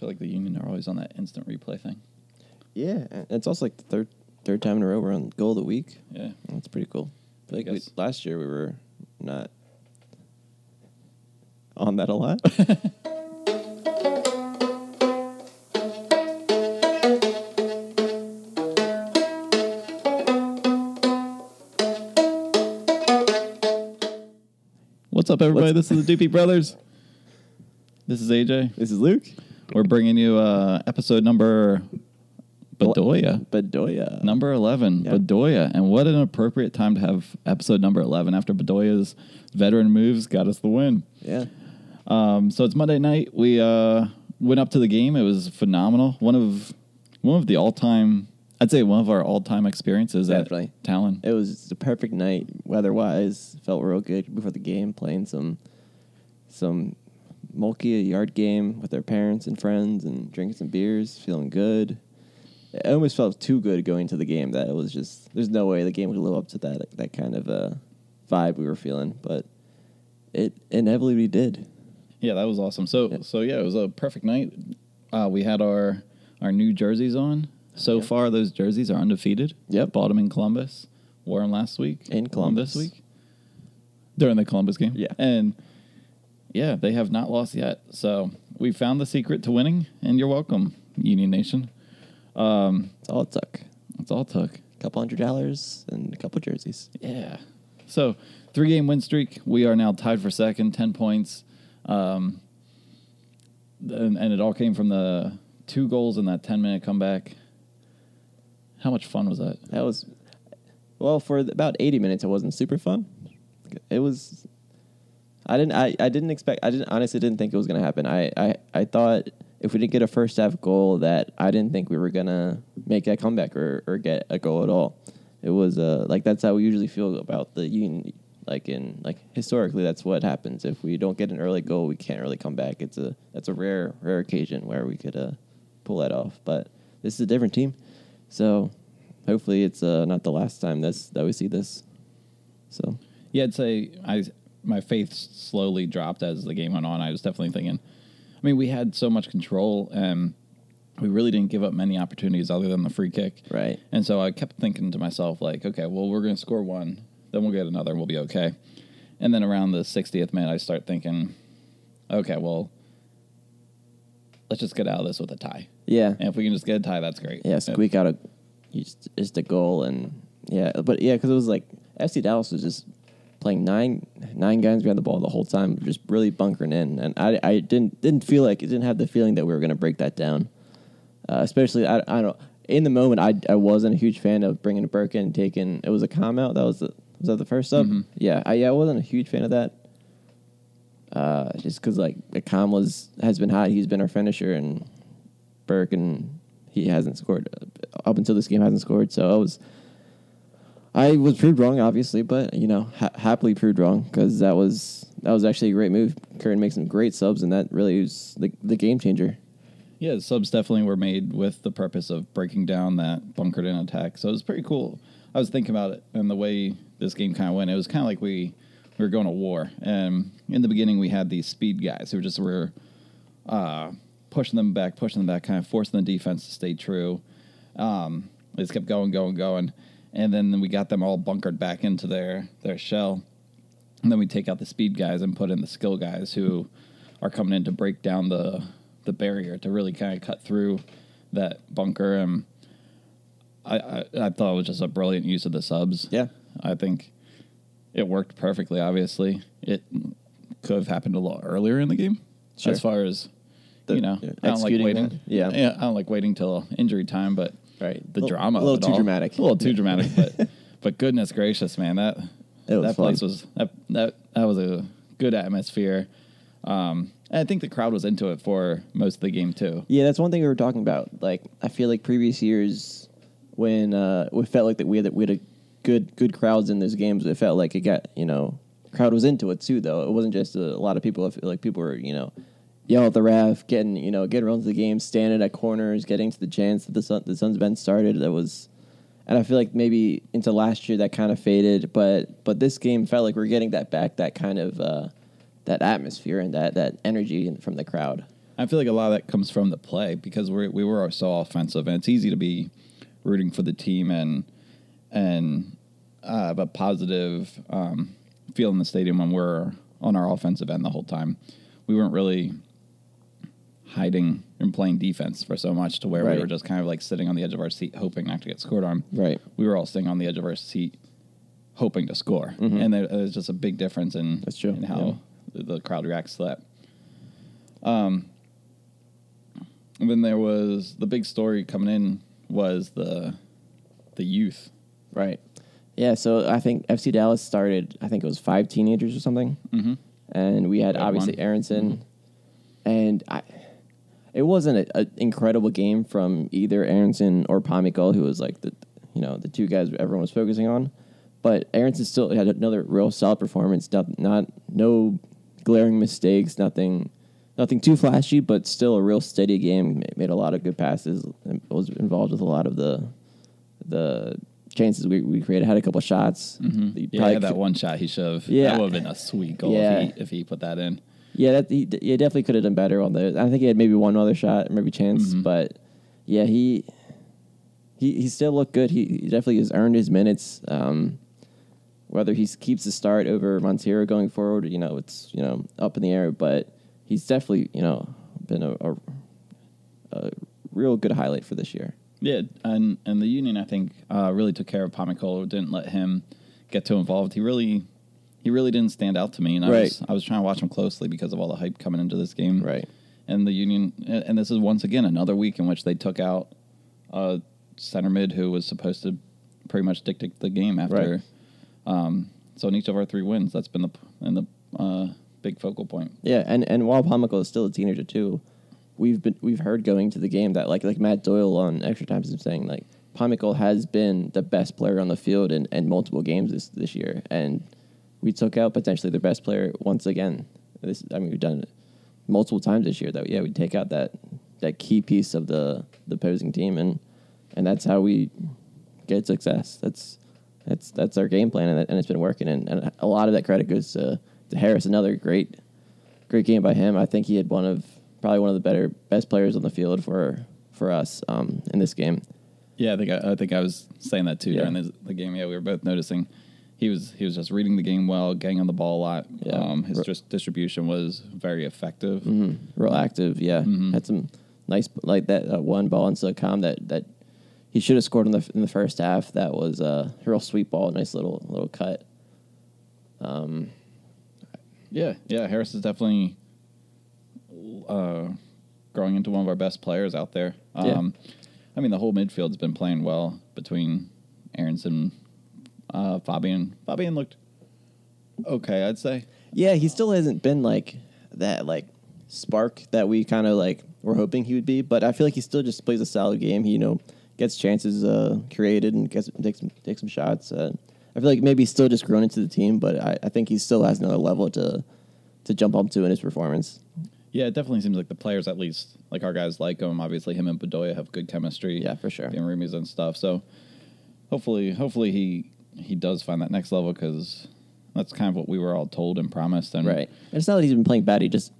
feel like the Union are always on that instant replay thing. Yeah, and it's also like the third time in a row we're on goal of the week. Yeah. That's pretty cool. I think last year we were not on that a lot. What's up, everybody? This is the Doopy Brothers. This is AJ. This is Luke. We're bringing you episode number... Bedoya. Number 11, yep. Bedoya. And what an appropriate time to have episode number 11 after Bedoya's veteran moves got us the win. Yeah. So it's Monday night. We went up to the game. It was phenomenal. One of the all-time, I'd say one of our all-time experiences at Talon. It was the perfect night weather-wise. Felt real good before the game, playing some Mulkey, a yard game with our parents and friends and drinking some beers, feeling good. It almost felt too good going to the game that it was just, there's no way the game would live up to that kind of vibe we were feeling, but it inevitably did. Yeah, that was awesome. So it was a perfect night. We had our new jerseys on. So far, those jerseys are undefeated. Yep. Bought them in Columbus. Wore them last week. In Columbus. This week. During the Columbus game. Yeah. And, yeah, they have not lost yet. So we found the secret to winning, and you're welcome, Union Nation. It's all it took. $200 and a couple jerseys. Yeah. So, 3-game win streak. We are now tied for second, 10 points. And it all came from the 2 goals in that 10-minute comeback. How much fun was that? That was, well, for about 80 minutes, it wasn't super fun. It was, I honestly didn't think it was going to happen. I thought... If we didn't get a first half goal, that I didn't think we were gonna make that comeback or get a goal at all. It was like that's how we usually feel about the Union. Like historically, that's what happens. If we don't get an early goal, we can't really come back. That's a rare occasion where we could pull that off. But this is a different team, so hopefully it's not the last time that we see this. So yeah, I'd say my faith slowly dropped as the game went on. I was definitely thinking. I mean, we had so much control, and we really didn't give up many opportunities other than the free kick. Right. And so I kept thinking to myself, like, okay, well, we're going to score one, then we'll get another, and we'll be okay. And then around the 60th minute, I start thinking, okay, well, let's just get out of this with a tie. Yeah. And if we can just get a tie, that's great. Yeah, squeak out a goal, and yeah. But, yeah, because it was like FC Dallas was just playing nine guys behind the ball the whole time, just really bunkering in. And I didn't feel like, it didn't have the feeling that we were going to break that down. Especially, I don't, in the moment, I wasn't a huge fan of bringing Burke in and taking, it was a calm out. Was that the first sub? Mm-hmm. Yeah. I wasn't a huge fan of that. Just because, like, the calm has been hot. He's been our finisher, and Burke, and he hasn't scored. Up until this game, hasn't scored. So I was proved wrong, obviously, but, you know, happily proved wrong, because that was actually a great move. Curtin makes some great subs, and that really was the game changer. Yeah, the subs definitely were made with the purpose of breaking down that bunkered-in attack, so it was pretty cool. I was thinking about it, and the way this game kind of went, it was kind of like we were going to war. And in the beginning, we had these speed guys who just were pushing them back, kind of forcing the defense to stay true. They just kept going. And then we got them all bunkered back into their shell. And then we take out the speed guys and put in the skill guys who are coming in to break down the barrier, to really kind of cut through that bunker. And I thought it was just a brilliant use of the subs. Yeah. I think it worked perfectly, obviously. It could have happened a lot earlier in the game. Sure. As far as, I don't like waiting. That. Yeah, I don't like waiting till injury time, but... Right, the drama. A little too dramatic. A little too dramatic, but goodness gracious, man, that was a good atmosphere. And I think the crowd was into it for most of the game too. Yeah, that's one thing we were talking about. Like, I feel like previous years when we felt like that we had a good crowds in those games. It felt like it got crowd was into it too, though. It wasn't just a lot of people. I feel like people were yell at the ref, getting around to the game, standing at corners, getting to the chance that the Suns bench started. That was, and I feel like maybe into last year that kind of faded, but this game felt like we're getting that back, that kind of that atmosphere and that energy from the crowd. I feel like a lot of that comes from the play because we were so offensive, and it's easy to be rooting for the team and have a positive feel in the stadium when we're on our offensive end the whole time. We weren't really hiding and playing defense for so much to where we were just kind of like sitting on the edge of our seat hoping not to get scored on. Right. We were all sitting on the edge of our seat hoping to score. Mm-hmm. And there's just a big difference in how the crowd reacts to that. And then there was the big story coming in was the youth. Right. Yeah, so I think FC Dallas started, I think it was 5 teenagers or something. Mm-hmm. And we had obviously Aronson. Mm-hmm. And it wasn't an incredible game from either Aronson or Pomykal, who was like the two guys everyone was focusing on. But Aronson still had another real solid performance. No glaring mistakes, nothing too flashy, but still a real steady game. Made a lot of good passes. And was involved with a lot of the chances we created. Had a couple shots. Mm-hmm. Had that one shot he shoved. Yeah. That would have been a sweet goal if he put that in. Yeah, he definitely could have done better on those. I think he had maybe one other shot, maybe chance, mm-hmm. but yeah, he still looked good. He definitely has earned his minutes. Whether he keeps the start over Montero going forward, it's up in the air. But he's definitely been a real good highlight for this year. Yeah, and the Union I think really took care of Pomykal. Didn't let him get too involved. He really didn't stand out to me, and I was trying to watch him closely because of all the hype coming into this game. Right. And the Union, and this is once again another week in which they took out a center mid who was supposed to pretty much dictate the game after. Right. So in each of our 3 wins, that's been the big focal point. Yeah, and while Pomykal is still a teenager too, we've heard going to the game that like Matt Doyle on Extra Time is saying like Pomykal has been the best player on the field in multiple games this year, and we took out potentially their best player once again. We've done it multiple times this year. We take out that key piece of the opposing team, and that's how we get success. That's our game plan, and it's been working. And a lot of that credit goes to Harris. Another great game by him. I think he had probably one of the best players on the field for us in this game. Yeah, I think I was saying that too during the game. Yeah, we were both noticing. He was just reading the game well, getting on the ball a lot. Yeah. His distribution was very effective. Mm-hmm. Real active, yeah. Mm-hmm. Had some nice, like that one ball into the comm that he should have scored in the first half. That was a real sweet ball, nice little cut. Yeah, Harris is definitely growing into one of our best players out there. I mean, the whole midfield's been playing well between Aronson, Fabián. Fabián looked okay, I'd say. Yeah, he still hasn't been like that, like spark that we kind of like were hoping he would be. But I feel like he still just plays a solid game. He gets chances created and takes some shots. I feel like maybe he's still just grown into the team, but I think he still has another level to jump up to in his performance. Yeah, it definitely seems like the players, at least like our guys, like him. Obviously, him and Bedoya have good chemistry. Yeah, for sure. And roomies and stuff. So hopefully he does find that next level, because that's kind of what we were all told and promised. And right. And it's not that he's been playing bad. He's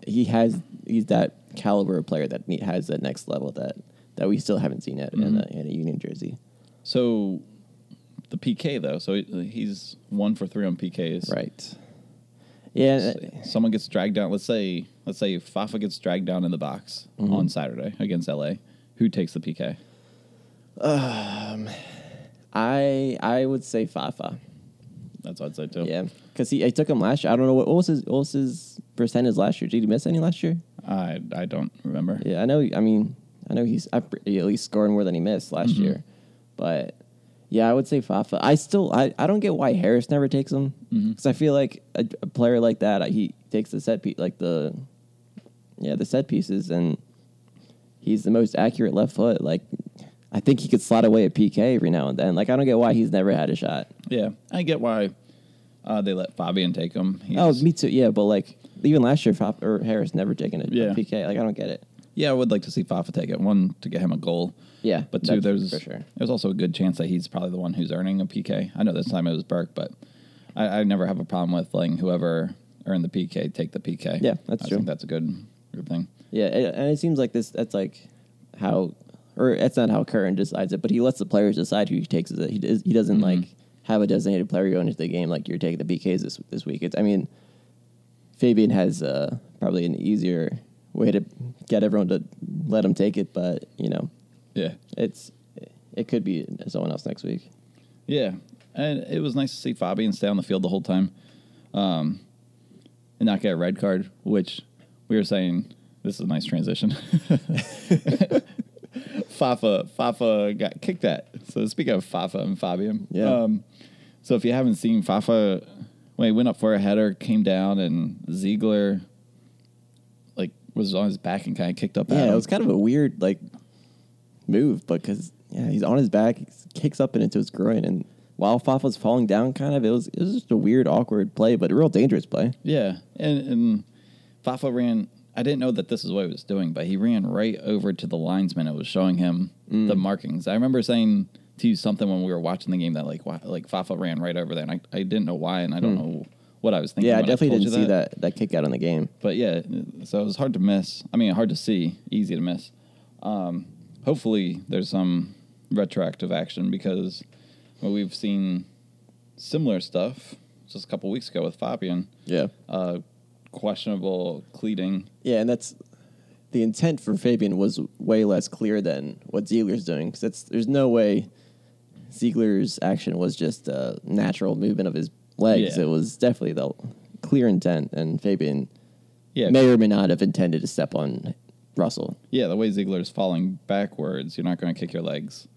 that caliber of player that has that next level that we still haven't seen yet, mm-hmm. in a Union jersey. So the PK though. So he's 1 for 3 on PKs. Right. Yeah. Someone gets dragged down. Let's say Fafa gets dragged down in the box mm-hmm. on Saturday against LA. Who takes the PK? I would say Fafa. That's what I'd say too. Yeah, because I took him last year. I don't know what was his percentage last year. Did he miss any last year? I don't remember. Yeah, I know. I mean, he's at least scoring more than he missed last mm-hmm. year. But yeah, I would say Fafa. I don't get why Harris never takes him, because mm-hmm. I feel like a player like that, he takes the set piece, like the set pieces, and he's the most accurate left foot. Like, I think he could slot away a PK every now and then. Like, I don't get why he's never had a shot. Yeah, I get why they let Fabián take him. Me too. Yeah, but like even last year, Harris never taken a PK. Like, I don't get it. Yeah, I would like to see Fafa take it. 1, to get him a goal. Yeah, but 2, there's also a good chance that he's probably the one who's earning a PK. I know this time it was Burke, but I never have a problem with letting whoever earned the PK take the PK. Yeah, that's true. I think that's a good thing. Yeah, and it seems like this. That's like how, or that's not how Curran decides it, but he lets the players decide who he takes it. He doesn't like have a designated player going into the game like you're taking the BKs this week. It's, I mean, Fabián has probably an easier way to get everyone to let him take it, but you know, yeah, it could be someone else next week. Yeah, and it was nice to see Fabián stay on the field the whole time, and not get a red card, which we were saying. This is a nice transition. Fafa got kicked at. So speak of Fafa and Fabián. Yeah. So if you haven't seen Fafa, when he went up for a header, came down, and Ziegler like was on his back and kind of kicked up at him. Yeah, it was kind of a weird like move, but because he's on his back, he kicks up and into his groin, and while Fafa's falling down, kind of it was just a weird, awkward play, but a real dangerous play. Yeah, and Fafa ran. I didn't know that this is what he was doing, but he ran right over to the linesman. It was showing him the markings. I remember saying to you something when we were watching the game that like Fafa ran right over there, and I didn't know why, and I don't know what I was thinking. Yeah, I definitely didn't see that kick out in the game. But yeah, so it was hard to miss. I mean, hard to see, easy to miss. Hopefully there's some retroactive action because we've seen similar stuff just a couple weeks ago with Fabián. Yeah. Questionable cleating. Yeah, and that's the intent for Fabián was way less clear than what Ziegler's doing because there's no way Ziegler's action was just a natural movement of his legs. Yeah. It was definitely the clear intent, and Fabián may or may not have intended to step on Russell. Yeah, the way Ziegler's falling backwards, you're not going to kick your legs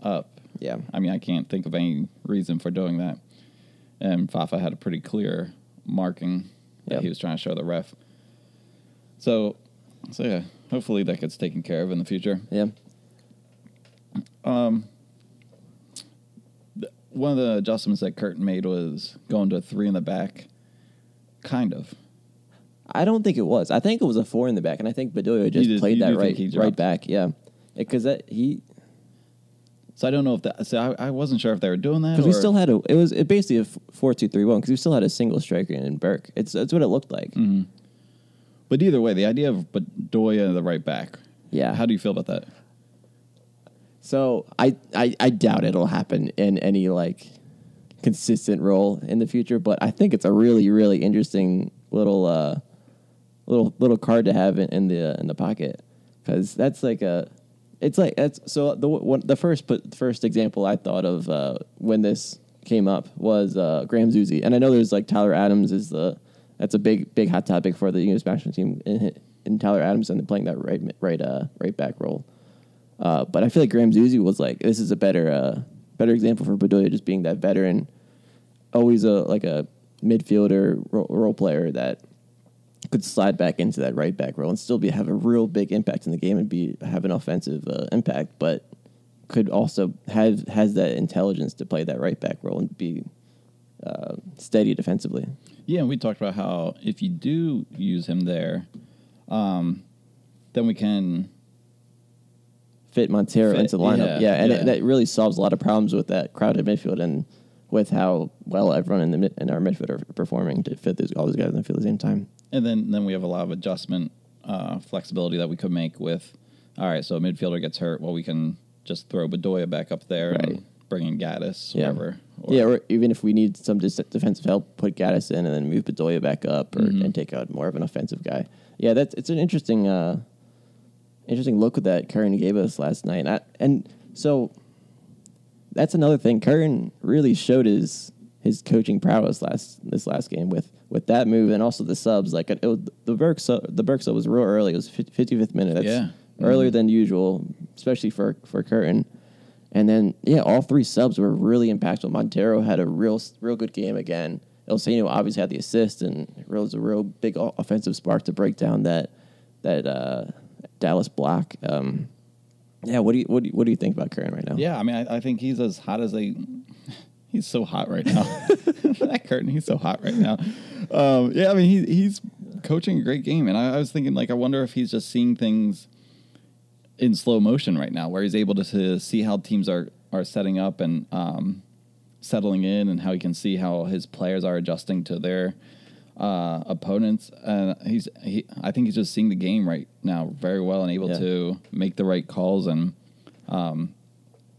up. Yeah. I mean, I can't think of any reason for doing that. And Fafa had a pretty clear marking that he was trying to show the ref. So yeah, hopefully that gets taken care of in the future. Yeah. One of the adjustments that Curtin made was going to 3 in the back, kind of. I don't think it was. I think it was a 4 in the back, and I think Bedoya just played that right back. Yeah, because he. So I don't know if that. So I wasn't sure if they were doing that. Because we still had it was basically a 4-2-3-1. Because we still had a single striker in Burke. It's what it looked like. Mm-hmm. But either way, the idea of Bedoya the right back. Yeah. How do you feel about that? So I doubt it'll happen in any like consistent role in the future. But I think it's a really really interesting little card to have in the pocket because that's like a. It's like the first example I thought of when this came up was Graham Zuzi, and I know there's like Tyler Adams that's a big hot topic for the U.S. national team in Tyler Adams and playing that right back role, but I feel like Graham Zuzi was like this is a better example for Bedoya just being that veteran, always a midfielder role player that could slide back into that right back role and still have a real big impact in the game and have an offensive impact, but could also has that intelligence to play that right back role and be steady defensively. Yeah, and we talked about how if you do use him there, then we can fit Montero into the lineup. Yeah, and that really solves a lot of problems with that crowded midfield and with how well everyone in our midfield are performing to fit all these guys in the field at the same time. And then we have a lot of adjustment flexibility that we could make with, all right, so a midfielder gets hurt, well, we can just throw Bedoya back up there and bring in Gaddis, whatever. Yeah, or even if we need some defensive help, put Gaddis in and then move Bedoya back up and take out more of an offensive guy. Yeah, it's an interesting look that Curran gave us last night. And so that's another thing. Curran really showed his coaching prowess this last game with that move and also the subs. Like the Burke sub was real early. It was 55th minute. That's earlier than usual, especially for Curtin. And then all 3 subs were really impactful. Montero had a real good game again. El Seno obviously had the assist and it was a real big offensive spark to break down that Dallas block. What do you think about Curran right now? Yeah, I mean I think he's as hot as they. He's so hot right now. That Curtin, he's so hot right now. I mean, he's coaching a great game. And I was thinking, like, I wonder if he's just seeing things in slow motion right now, where he's able to see how teams are setting up and settling in and how he can see how his players are adjusting to their opponents. I think he's just seeing the game right now very well and able to make the right calls. And what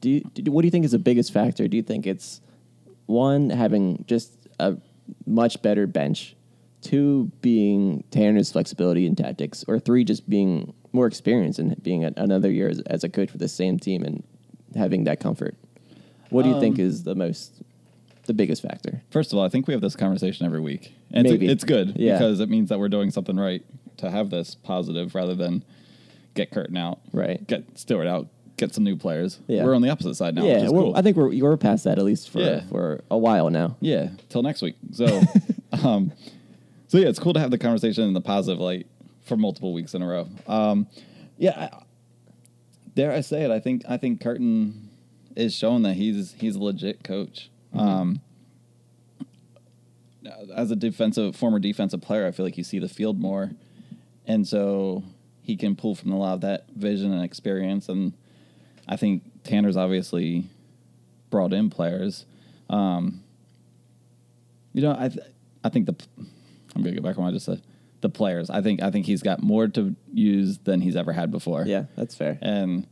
do you think is the biggest factor? Do you think it's one, having just a much better bench, two, being Tanner's flexibility in tactics, or three, just being more experienced and being another year as a coach for the same team and having that comfort? What do you think is the biggest factor? First of all, I think we have this conversation every week. And it's good because it means that we're doing something right to have this positive rather than get Curtin out, right? Get Stewart out, get some new players. Yeah. We're on the opposite side now, which is cool. I think we're past that, at least for a while now. Yeah, till next week. So, it's cool to have the conversation in the positive light for multiple weeks in a row. Dare I say it, I think Curtin is showing that he's a legit coach. Mm-hmm. As a former defensive player, I feel like you see the field more. And so he can pull from a lot of that vision and experience. And I think Tanner's obviously brought in players. I'm going to go back on what I just said. The players. I think he's got more to use than he's ever had before. Yeah, that's fair. And,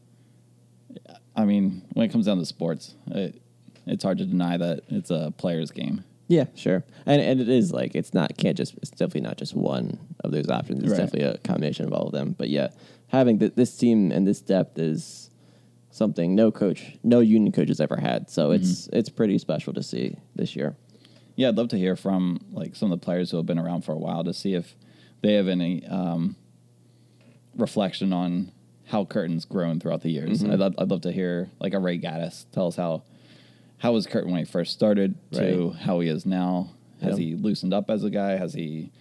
I mean, when it comes down to sports, it's hard to deny that it's a player's game. Yeah, sure. And it is like, it's definitely not just one of those options. It's definitely a combination of all of them. But yeah, having this team and this depth is something no Union coach has ever had. So it's pretty special to see this year. Yeah, I'd love to hear from like some of the players who have been around for a while to see if they have any reflection on how Curtin's grown throughout the years. Mm-hmm. I'd love to hear like a Ray Gaddis tell us how was Curtin when he first started to how he is now. Has he loosened up as a guy? Has he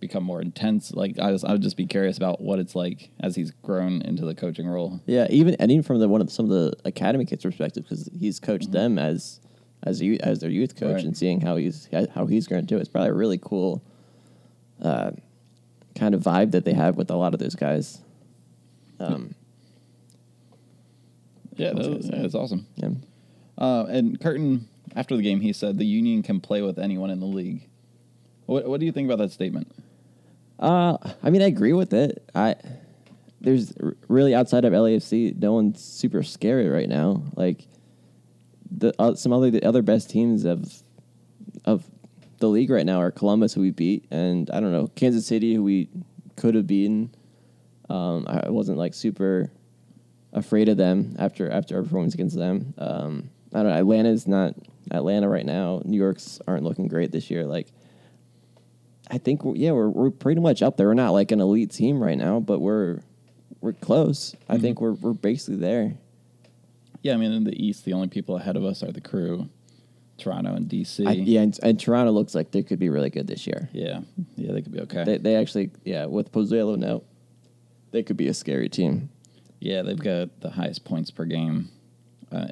become more intense? Like I would just be curious about what it's like as he's grown into the coaching role. Yeah, even from some of the academy kids' perspective, because he's coached them as their youth coach, and seeing how he's grown too. It's probably a really cool kind of vibe that they have with a lot of those guys. That's awesome. Yeah. And Curtin, after the game, he said the Union can play with anyone in the league. What do you think about that statement? I agree with it. There's really, outside of LAFC, no one's super scary right now. Like the other best teams of the league right now are Columbus, who we beat, and I don't know, Kansas City, who we could have beaten. I wasn't like super afraid of them after our performance against them. I don't know. Atlanta's not Atlanta right now. New York's aren't looking great this year. Like, I think we're pretty much up there. We're not like an elite team right now, but we're close. Mm-hmm. I think we're basically there. Yeah, I mean, in the East, the only people ahead of us are the Crew, Toronto, and DC. And Toronto looks like they could be really good this year. Yeah, they could be okay. They actually, with Pozzolo now, they could be a scary team. Yeah, they've got the highest points per game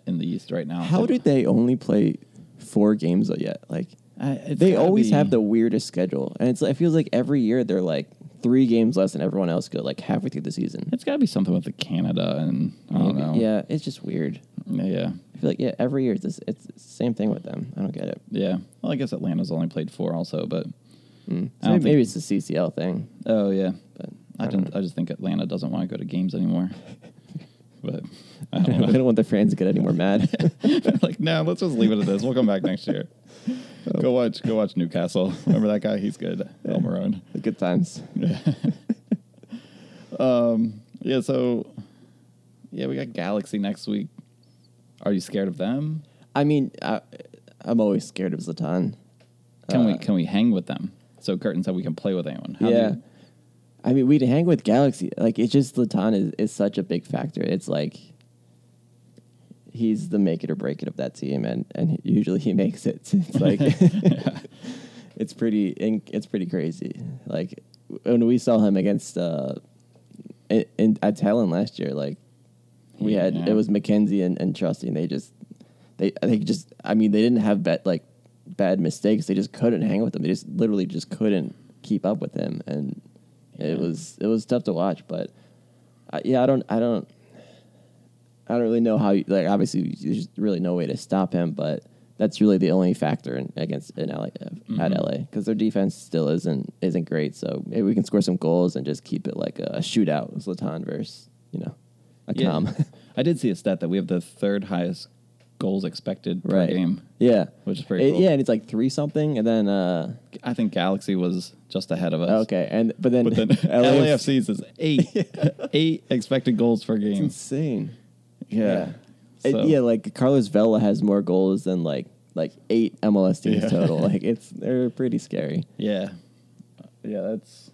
in the East right now. How did they only play 4 games yet? Like they always have the weirdest schedule, and it feels like every year they're like 3 games less than everyone else. Go like halfway through the season. It's got to be something with the Canada, and I don't know. Yeah, it's just weird. Yeah, I feel like every year it's the same thing with them. I don't get it. Yeah, well, I guess Atlanta's only played 4 also, but so maybe it's the CCL thing. Oh yeah, but I just think Atlanta doesn't want to go to games anymore. But I don't want the fans to get any more mad. Like, no, let's just leave it at this. We'll come back next year. Go watch Newcastle. Remember that guy? He's good. El Marone. Good times. Yeah. So we got Galaxy next week. Are you scared of them? I mean, I'm always scared of Zlatan. Can we hang with them? So Curtin said we can play with anyone. I mean, we'd hang with Galaxy. Like, it's just Zlatan is such a big factor. It's like he's the make it or break it of that team, and usually he makes it. It's like it's pretty crazy. Like when we saw him against at Talon last year, like we had it was McKenzie and Trusty, and they didn't have bad mistakes. They just couldn't hang with him. They just literally just couldn't keep up with him. And it was tough to watch, but I don't really know how. Like, obviously, there's really no way to stop him, but that's really the only factor at LA, because their defense still isn't great. So maybe we can score some goals and just keep it like a shootout. Zlatan versus Com. I did see a stat that we have the third highest goals expected per game. Yeah, which is pretty cool. Yeah, and it's like 3-something, and then I think Galaxy was just ahead of us. Okay, but then LAFC says 8 expected goals per game. It's insane. Yeah. So. Like Carlos Vela has more goals than like 8 MLS teams total. Like they're pretty scary. Yeah. Yeah, that's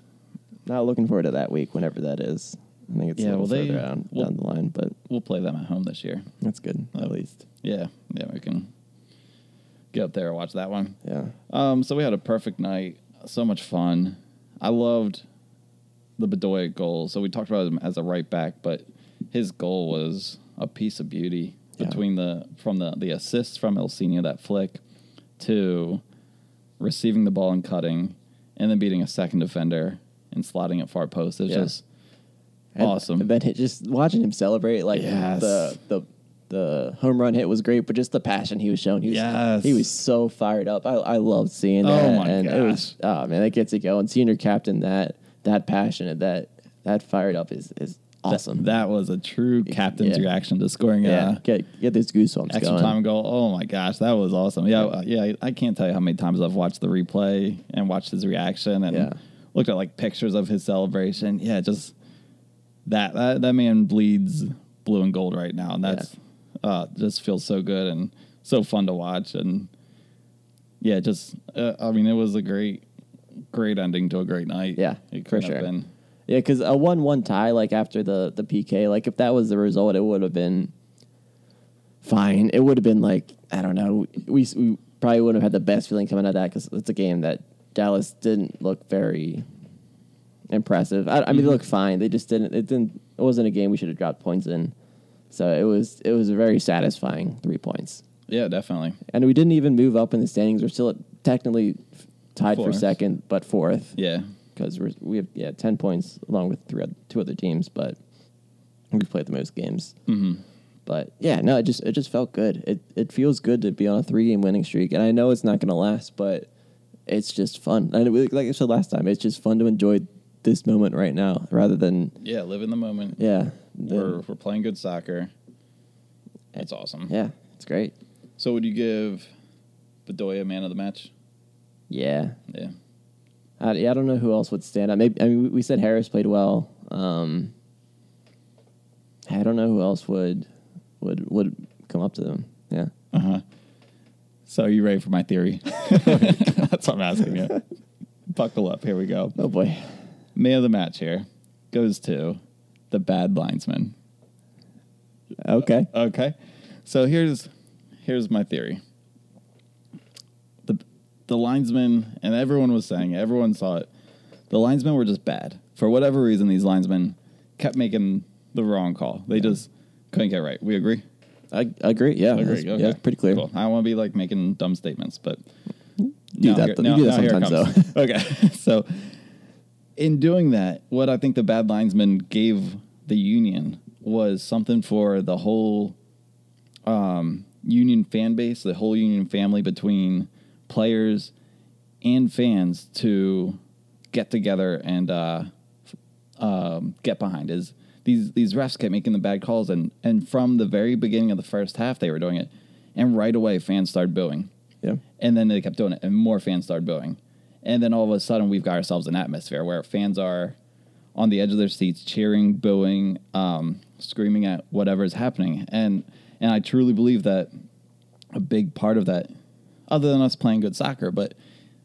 not looking forward to that week, whenever that is. I think it's down the line, but we'll play them at home this year. That's good, at least. Yeah, we can get up there and watch that one. Yeah. So we had a perfect night. So much fun. I loved the Bedoya goal. So we talked about him as a right back, but his goal was a piece of beauty between the assists from Elsinio, that flick, to receiving the ball and cutting, and then beating a second defender and slotting it far post. It was just awesome. And then just watching him celebrate, the home run hit was great, but just the passion he was showing, he was so fired up. I loved seeing that. Oh my gosh! It was, that gets it going. Seeing your captain that passionate, that fired up is awesome. That was a true captain's reaction to scoring. Get this goosebumps. Extra time goal. Oh my gosh, that was awesome. Yeah. I can't tell you how many times I've watched the replay and watched his reaction and looked at like pictures of his celebration. Yeah, just that man bleeds blue and gold right now, and that's just feels so good and so fun to watch. And it was a great ending to a great night. Yeah, for sure. Yeah, because a 1-1 tie, like after the PK, like if that was the result, it would have been fine. It would have been like, I don't know, we probably would have had the best feeling coming out of that, because it's a game that Dallas didn't look very impressive. They looked fine. They just didn't. It wasn't a game we should have dropped points in. So it was a very satisfying 3 points. Yeah, definitely. And we didn't even move up in the standings. We're still technically tied for second, but fourth. Yeah. Because we have 10 points along with two other teams, but we've played the most games. Mm-hmm. But it just felt good. It feels good to be on a 3-game winning streak, and I know it's not going to last, but it's just fun. And like I said last time, it's just fun to enjoy this moment right now rather than live in the moment. Yeah, we're playing good soccer. That's awesome. Yeah, it's great. So would you give Bedoya man of the match? Yeah. Yeah. I don't know who else would stand out. Maybe we said Harris played well. I don't know who else would come up to them. Yeah. Uh huh. So are you ready for my theory? That's what I'm asking you. Buckle up. Here we go. Oh boy. Man of the match here goes to the bad linesman. Okay. Okay. So here's my theory. The linesmen, and everyone was saying, everyone saw it, the linesmen were just bad. For whatever reason, these linesmen kept making the wrong call. They just couldn't get it right. We agree? I agree, yeah. Okay. Yeah, pretty clear. Cool. I don't want to be, making dumb statements, but... You do that sometimes, though. Okay, so in doing that, what I think the bad linesmen gave the Union was something for the whole Union fan base, the whole Union family between... players and fans to get together and get behind. Is these refs kept making the bad calls, and from the very beginning of the first half they were doing it, and right away fans started booing. Yeah, and then they kept doing it, and more fans started booing, and then all of a sudden we've got ourselves an atmosphere where fans are on the edge of their seats, cheering, booing, screaming at whatever is happening, and I truly believe that a big part of that, other than us playing good soccer, but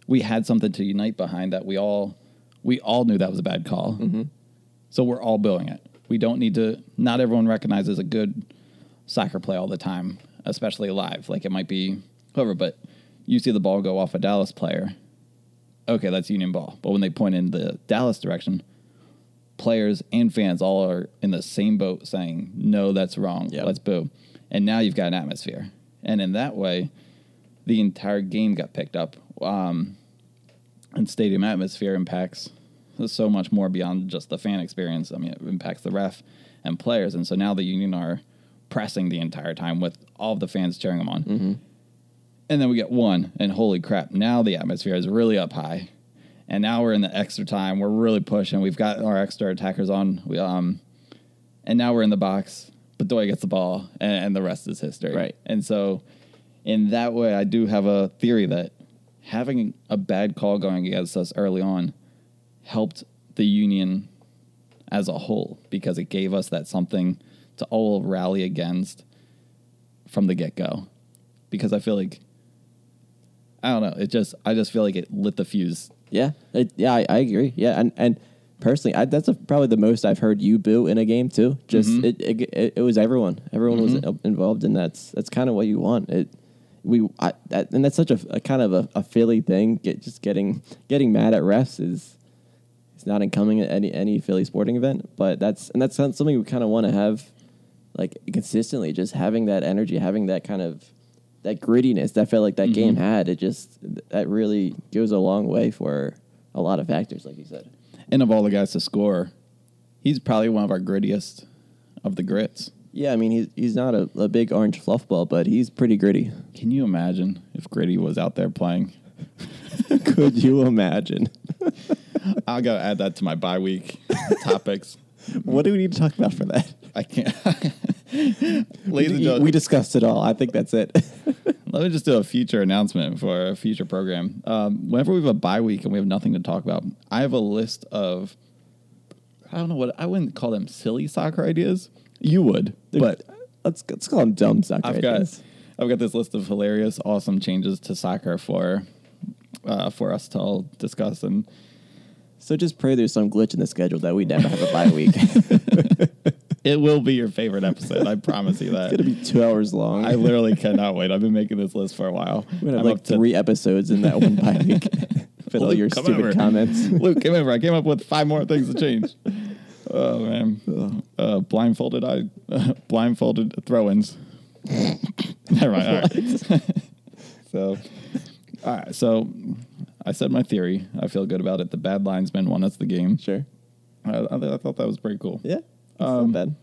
we had something to unite behind that we all knew that was a bad call. Mm-hmm. So we're all booing it. We don't need to, not everyone recognizes a good soccer play all the time, especially live. Like it might be whoever, but you see the ball go off a Dallas player. Okay, that's Union ball. But when they point in the Dallas direction, players and fans all are in the same boat saying, no, that's wrong. Yep. Let's boo. And now you've got an atmosphere. And in that way, the entire game got picked up, and stadium atmosphere impacts so much more beyond just the fan experience. I mean, it impacts the ref and players, and so now the Union are pressing the entire time with all of the fans cheering them on. Mm-hmm. And then we get one, and holy crap, now the atmosphere is really up high. And now we're in the extra time. We're really pushing. We've got our extra attackers on. And now we're in the box. Bedoya gets the ball, and the rest is history. Right. And so in that way, I do have a theory that having a bad call going against us early on helped the Union as a whole, because it gave us that something to all rally against from the get-go. Because I feel like, I don't know, I just feel like it lit the fuse. Yeah, I agree. Yeah, and personally, that's probably the most I've heard you boo in a game too. Just mm-hmm. it was everyone. Everyone mm-hmm. was involved, and that's kind of what you want. And that's such a kind of a Philly thing. Getting mad at refs is not incoming at any Philly sporting event. But that's something we kind of want to have, like consistently, just having that energy, having that kind of that grittiness that felt like that mm-hmm. game had. It just that really goes a long way for a lot of factors, like you said. And of all the guys to score, he's probably one of our grittiest of the grits. Yeah, I mean, he's not a big orange fluff ball, but he's pretty gritty. Can you imagine if Gritty was out there playing? Could you imagine? I gotta add that to my bye week topics. What do we need to talk about for that? I can't. Ladies and gentlemen, we discussed it all. I think that's it. Let me just do a future announcement for a future program. Whenever we have a bye week and we have nothing to talk about, I have a list of, I don't know what, I wouldn't call them silly soccer ideas. You would, but let's call them dumb soccer ideas. I've got this list of hilarious, awesome changes to soccer for us to all discuss. And so just pray there's some glitch in the schedule that we never have a bye week. It will be your favorite episode. I promise you that. It's going to be 2 hours long. I literally cannot wait. I've been making this list for a while. We're going to have like three episodes in that one bye week. Fit all your stupid comments. Luke, come over. I came up with five more things to change. Oh, man. Blindfolded throw-ins. Never mind. All right. So I said my theory. I feel good about it. The bad linesman won us the game. Sure. I thought that was pretty cool. Yeah. Not bad.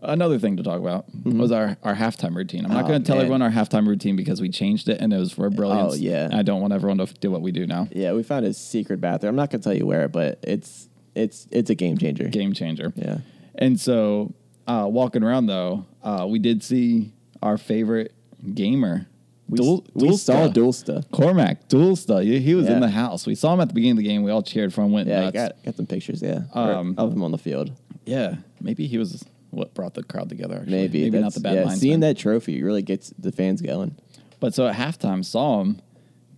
Another thing to talk about mm-hmm. was our halftime routine. I'm not going to tell everyone our halftime routine because we changed it and it was for brilliance. Oh, yeah. I don't want everyone to do what we do now. Yeah, we found a secret bathroom. I'm not going to tell you where, but it's a game changer. Game changer. Yeah. And so walking around, though, we did see our favorite gamer. We saw Dulsta. Cormac Dulsta. He was in the house. We saw him at the beginning of the game. We all cheered for him. Went nuts. Got some pictures, of him on the field. Yeah, maybe he was what brought the crowd together. Actually. Maybe not the bad linesman. Seeing that trophy really gets the fans going. But so at halftime, saw him,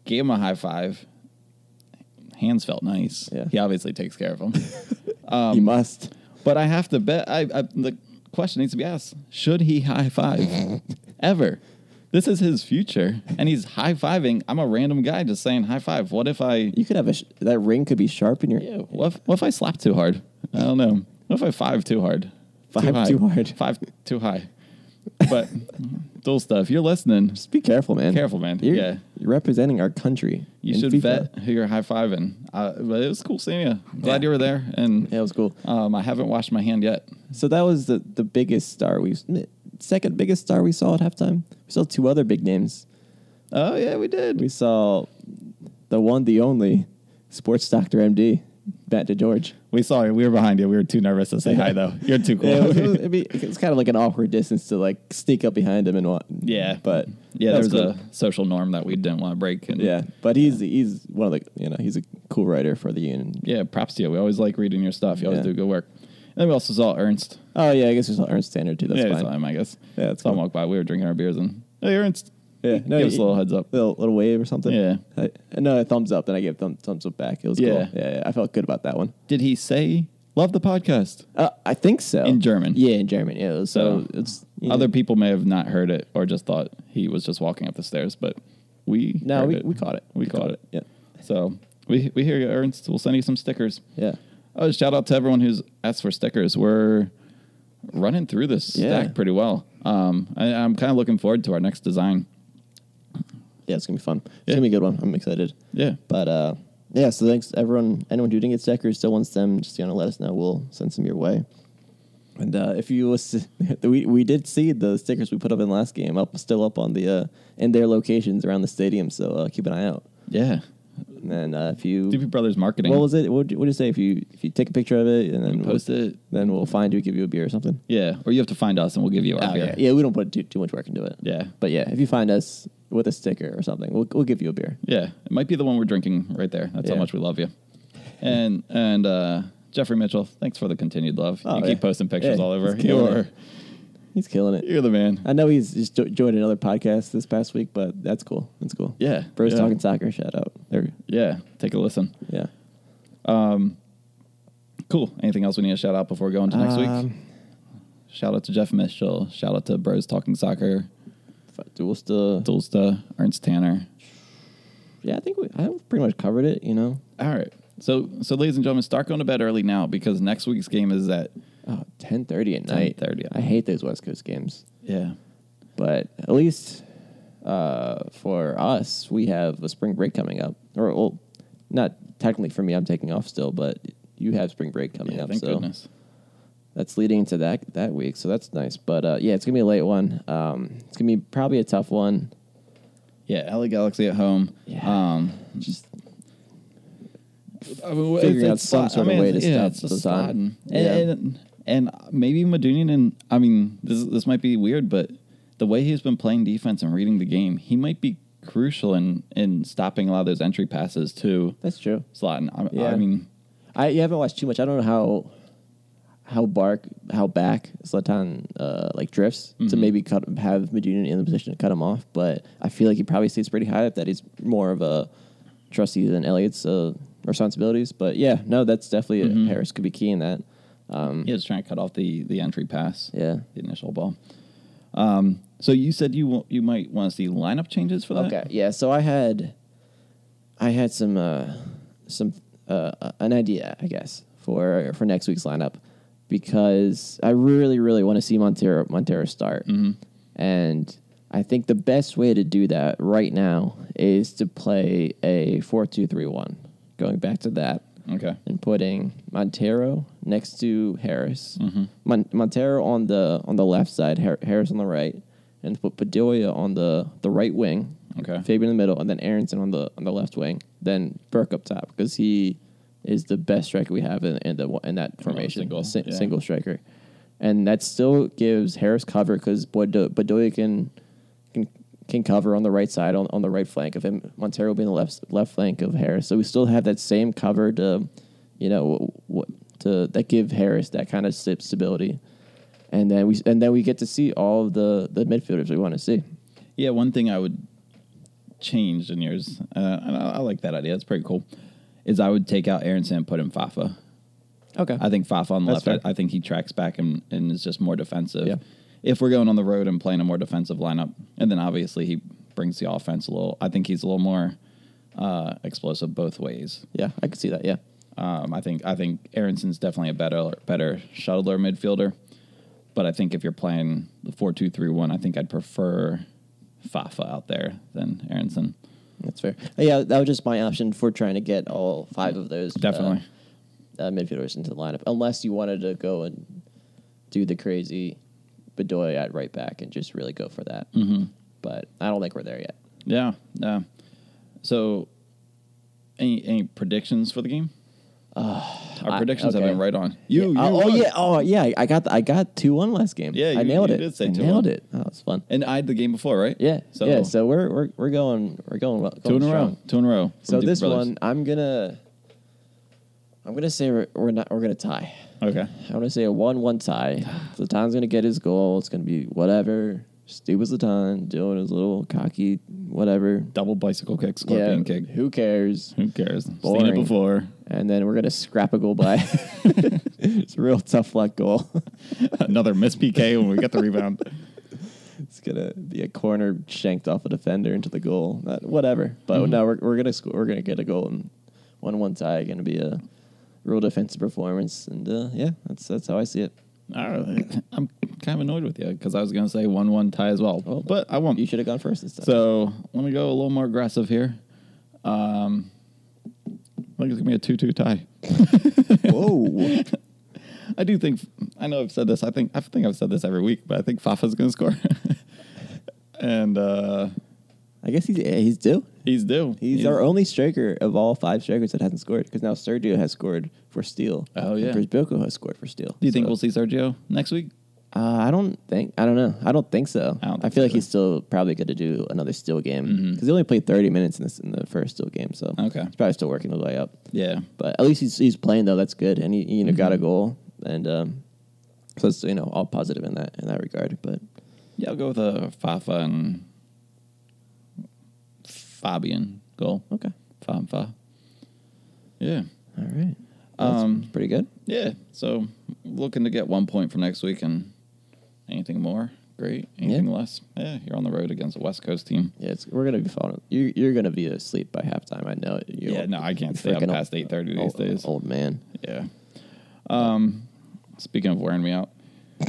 gave him a high five. Hands felt nice. Yeah. He obviously takes care of him. He must. But I have to bet. The question needs to be asked: should he high five ever? This is his future, and he's high-fiving. I'm a random guy just saying high five. What if I... You could have that ring could be sharp in your... Yeah, what if I slap too hard? I don't know. What if I five too hard? Five too high. But dual stuff. You're listening. Just be careful, man. You're representing our country. You should FIFA. Bet who you're high-fiving. But it was cool seeing you. Glad you were there. And yeah, it was cool. I haven't washed my hand yet. So that was the biggest star we've... Second biggest star we saw at halftime. We saw two other big names. Oh, yeah, we did. We saw the one, the only, Sports Doctor MD, Matt DeGeorge. We saw you. We were behind you. We were too nervous to say hi, though. You're too cool. Yeah, it was kind of like an awkward distance to like sneak up behind him and what. Yeah. But yeah, there was cool. A social norm that we didn't want to break. And yeah, but he's one of the, he's a cool writer for the Union. Yeah, props to you. We always like reading your stuff. You always do good work. And then we also saw Ernst. Oh, yeah, I guess we saw Ernst Standard, too. That's fine. We saw him, I guess. Yeah, that's cool. Saw him walk by. We were drinking our beers and, hey, Ernst. Yeah. Give us a little heads up. A little wave or something. Yeah. A thumbs up, then I gave thumbs up back. It was cool. Yeah, I felt good about that one. Did he say, love the podcast? I think so. In German. Yeah, in German. Yeah. Other people may have not heard it or just thought he was just walking up the stairs, but we caught it. We caught it. Yeah. So we hear you, Ernst. We'll send you some stickers. Yeah. Oh, shout out to everyone who's asked for stickers. We're running through this stack pretty well. I'm kind of looking forward to our next design. Yeah, it's going to be fun. It's going to be a good one. I'm excited. Yeah. But, so thanks, everyone. Anyone who didn't get stickers, still wants them, just let us know. We'll send some your way. And if you listen, we did see the stickers we put up in last game still up on the in their locations around the stadium, so keep an eye out. Yeah. And if you Doopy Brothers marketing, what was it? What did you say? If you take a picture of it and then we'll post it, then we'll find you, give you a beer or something. Yeah, or you have to find us and we'll give you our beer. Yeah, we don't put too much work into it. Yeah, but yeah, if you find us with a sticker or something, we'll give you a beer. Yeah, it might be the one we're drinking right there. That's how much we love you. And Jeffrey Mitchell, thanks for the continued love. You keep posting pictures all over. He's killing it. You're the man. I know he's just joined another podcast this past week, but that's cool. That's cool. Yeah. Bros Talking Soccer, shout out. Yeah. Take a listen. Yeah. Cool. Anything else we need to shout out before we go into next week? Shout out to Jeff Mitchell. Shout out to Bros Talking Soccer. Dulsta. Ernst Tanner. Yeah, I pretty much covered it, you know. All right. So ladies and gentlemen, start going to bed early now because next week's game is at 10:30 at night. 10:30. I hate those West Coast games. Yeah. But at least for us, we have a spring break coming up. Or, well, not technically for me. I'm taking off still, but you have spring break coming up. Thank goodness. That's leading into that week, so that's nice. But, it's going to be a late one. It's going to be probably a tough one. Yeah, LA Galaxy at home. Yeah. Figuring out some sort of way to stop the time. And maybe Madunian, I mean, this might be weird, but the way he's been playing defense and reading the game, he might be crucial in stopping a lot of those entry passes to Zlatan. I haven't watched too much. I don't know how back Zlatan drifts to maybe have Madunian in the position to cut him off, but I feel like he probably stays pretty high up that he's more of a trustee than Elliott's responsibilities. But that's definitely Harris could be key in that. He was trying to cut off the entry pass. Yeah. The initial ball. So you said you might want to see lineup changes for that? Okay. Yeah. So I had an idea, I guess, for next week's lineup because I really, really want to see Montero start. Mm-hmm. And I think the best way to do that right now is to play a 4-2-3-1. Going back to that. Okay. And putting Montero next to Harris. Mm-hmm. Montero on the left side, Harris on the right, and put Bedoya on the right wing. Okay. Fabián in the middle, and then Aronson on the left wing. Then Burke up top because he is the best striker we have in that formation. Single striker, and that still gives Harris cover because Bedoya can cover on the right side on the right flank of him. Montero will be on the left flank of Harris. So we still have that same cover to, that give Harris that kind of stability. And then we get to see all of the midfielders we want to see. Yeah, one thing I would change in yours, and I like that idea. It's pretty cool. Is I would take out Aronson and put in Fafa. Okay. I think Fafa on the left. I think he tracks back and is just more defensive. Yeah. If we're going on the road and playing a more defensive lineup, and then obviously he brings the offense a little. I think he's a little more explosive both ways. Yeah, I could see that. Yeah, I think Aronson's definitely a better shuttler midfielder, but I think if you're playing the 4-2-3-1, I think I'd prefer Fafa out there than Aronson. That's fair. Yeah, that was just my option for trying to get all five of those definitely midfielders into the lineup, unless you wanted to go and do the crazy Bedoya at right back and just really go for that. Mm-hmm. But I don't think we're there yet. Yeah. So any predictions for the game? Our predictions have been right on. I got 2-1 last game. Yeah, I nailed it. You did say 2-1. Nailed it. Oh, it's fun. And I had the game before, right? Yeah. So we're going well. Two in a row. So this one, I'm gonna say we're gonna tie. Okay. I'm gonna say a 1-1 tie. Zlatan's gonna get his goal. It's gonna be whatever. Stupid Zlatan doing his little cocky whatever. Double bicycle kick, scorpion kick. Who cares? Boring. Seen it before. And then we're gonna scrap a goal by. It's a real tough luck goal. Another missed PK when we get the rebound. It's gonna be a corner shanked off a defender into the goal. Whatever. But no, we're gonna score. We're gonna get a goal and 1-1 tie. Gonna be a real defensive performance, and that's how I see it. I'm kind of annoyed with you because I was going to say 1-1 tie as well, but I won't. You should have gone first this time. So let me go a little more aggressive here. I think it's going to be a 2-2 tie. Whoa. I do think, I know I've said this, I think I've said this every week, but I think Fafa's going to score. And I guess he's due. He's due. He's our only striker of all five strikers that hasn't scored, because now Sergio has scored for Steel. Oh, yeah. And Bilko has scored for Steel. Do you think we'll see Sergio next week? I don't know. I don't think so. I feel like he's still probably going to do another Steel game, because he only played 30 minutes in the first Steel game, so he's probably still working his way up. Yeah. But at least he's playing, though. That's good. And he got a goal. And so it's, all positive in that regard. But yeah, I'll go with a Fafa and Fabián goal. Okay. Fafa. Yeah. All right. That's pretty good. Yeah. So looking to get 1 point for next week, and anything more, great. Anything less, you're on the road against a West Coast team. Yeah, we're going to be falling. You're going to be asleep by halftime, I know. I can't stay up past 8:30 these days. Old man. Yeah. Speaking of wearing me out,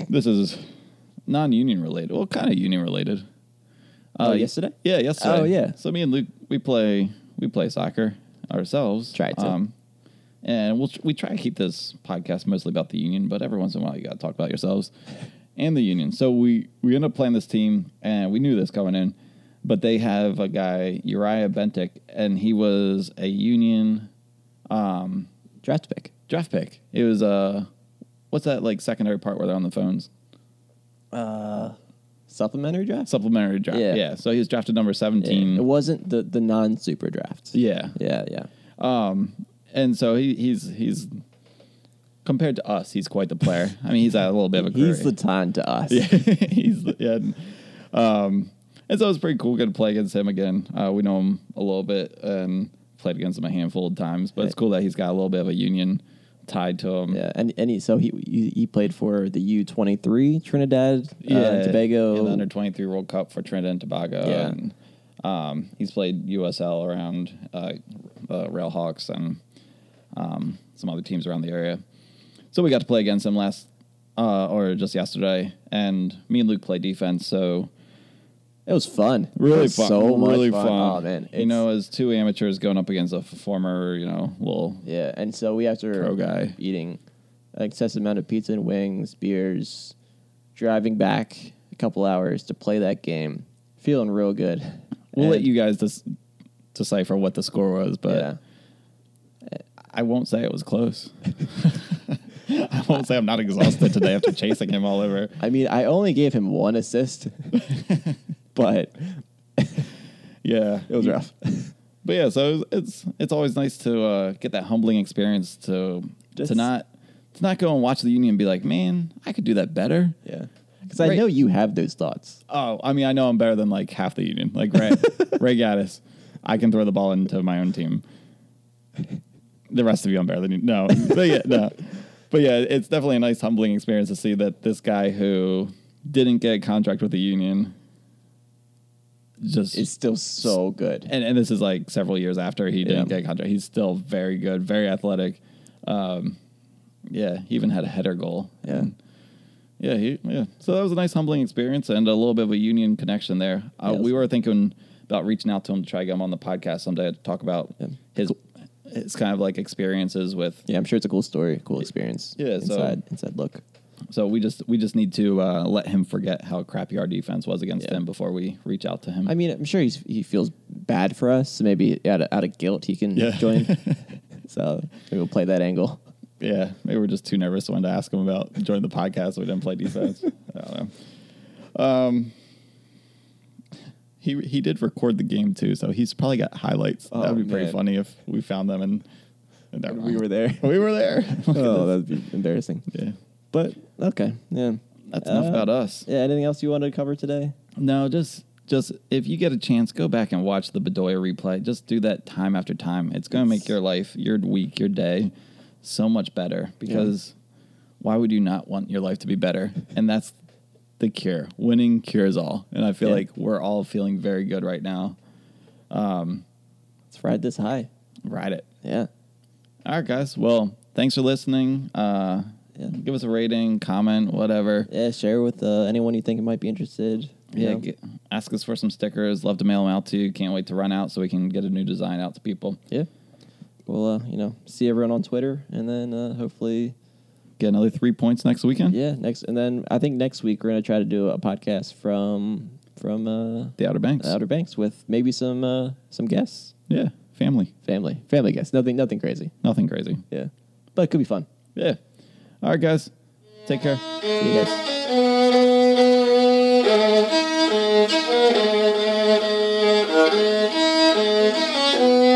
this is non-union related. Well, kind of union related. Yesterday? Yeah, yesterday. Oh, yeah. So me and Luke, we play soccer ourselves. Try to. And we try to keep this podcast mostly about the union, but every once in a while you got to talk about yourselves. And the Union. So we end up playing this team, and we knew this going in, but they have a guy, Uriah Bentic, and he was a Union draft pick. It was what's that like secondary part where they're on the phones? Supplementary draft? Supplementary draft. Yeah. So he was drafted number 17. It wasn't the non-super draft. Yeah. And so he's compared to us, he's quite the player. I mean, he's a little bit of a career. He's Zlatan to us. Yeah, and so it was pretty cool to play against him again. We know him a little bit and played against him a handful of times, but it's cool that he's got a little bit of a union tied to him. Yeah, and he played for the U23 Trinidad and Tobago. In the Under-23 World Cup for Trinidad and Tobago. Yeah. And, he's played USL around Railhawks and some other teams around the area. So we got to play against him just yesterday, and me and Luke played defense, so it was fun. Really fun. Oh, man. As two amateurs going up against a former, little and so we after pro guy eating an excessive amount of pizza and wings, beers, driving back a couple hours to play that game, feeling real good. We'll let you guys decipher what the score was, but I won't say it was close. I won't say I'm not exhausted today after chasing him all over. I mean, I only gave him one assist, but it was rough. But so it's always nice to get that humbling experience to not go and watch the Union and be like, man, I could do that better. Yeah, because I know you have those thoughts. Oh, I mean, I know I'm better than like half the Union. Like Ray Gattis, I can throw the ball into my own team. The rest of you, I'm better than you. No, no. But yeah, it's definitely a nice humbling experience to see that this guy who didn't get a contract with the Union just is still so good. And this is like several years after he didn't get a contract. He's still very good, very athletic. He even had a header goal. Yeah. And so that was a nice humbling experience and a little bit of a Union connection there. We were thinking about reaching out to him to try to get him on the podcast someday to talk about his kind of like experiences with. Yeah, I'm sure it's a cool story, cool experience. Yeah, inside look. So we just need to let him forget how crappy our defense was against him before we reach out to him. I mean, I'm sure he feels bad for us. So maybe out of guilt he can join. So maybe we'll play that angle. Yeah, maybe we're just too nervous when to ask him about joining the podcast. So we didn't play defense. I don't know. He did record the game too, so he's probably got highlights. Oh, that would be pretty funny if we found them and we were there. We were there. That'd be embarrassing. Yeah, but okay. Yeah, that's enough about us. Yeah, anything else you wanted to cover today? No, just if you get a chance, go back and watch the Bedoya replay. Just do that time after time. It's going to make your life, your week, your day so much better. Because why would you not want your life to be better? And that's the cure. Winning cures all, and I feel like we're all feeling very good right now. Let's ride this high. Ride it. Yeah. All right, guys. Well, thanks for listening. Give us a rating, comment, whatever. Yeah, share with anyone you think might be interested. Yeah, ask us for some stickers. Love to mail them out to you. Can't wait to run out so we can get a new design out to people. Yeah. We'll see everyone on Twitter, and then hopefully Get another 3 points next weekend? Yeah, next, and then I think next week we're going to try to do a podcast from the Outer Banks. Outer Banks with maybe some guests. Yeah, family guests. Nothing crazy. Nothing crazy. Yeah, but it could be fun. Yeah. All right, guys. Take care. See you guys.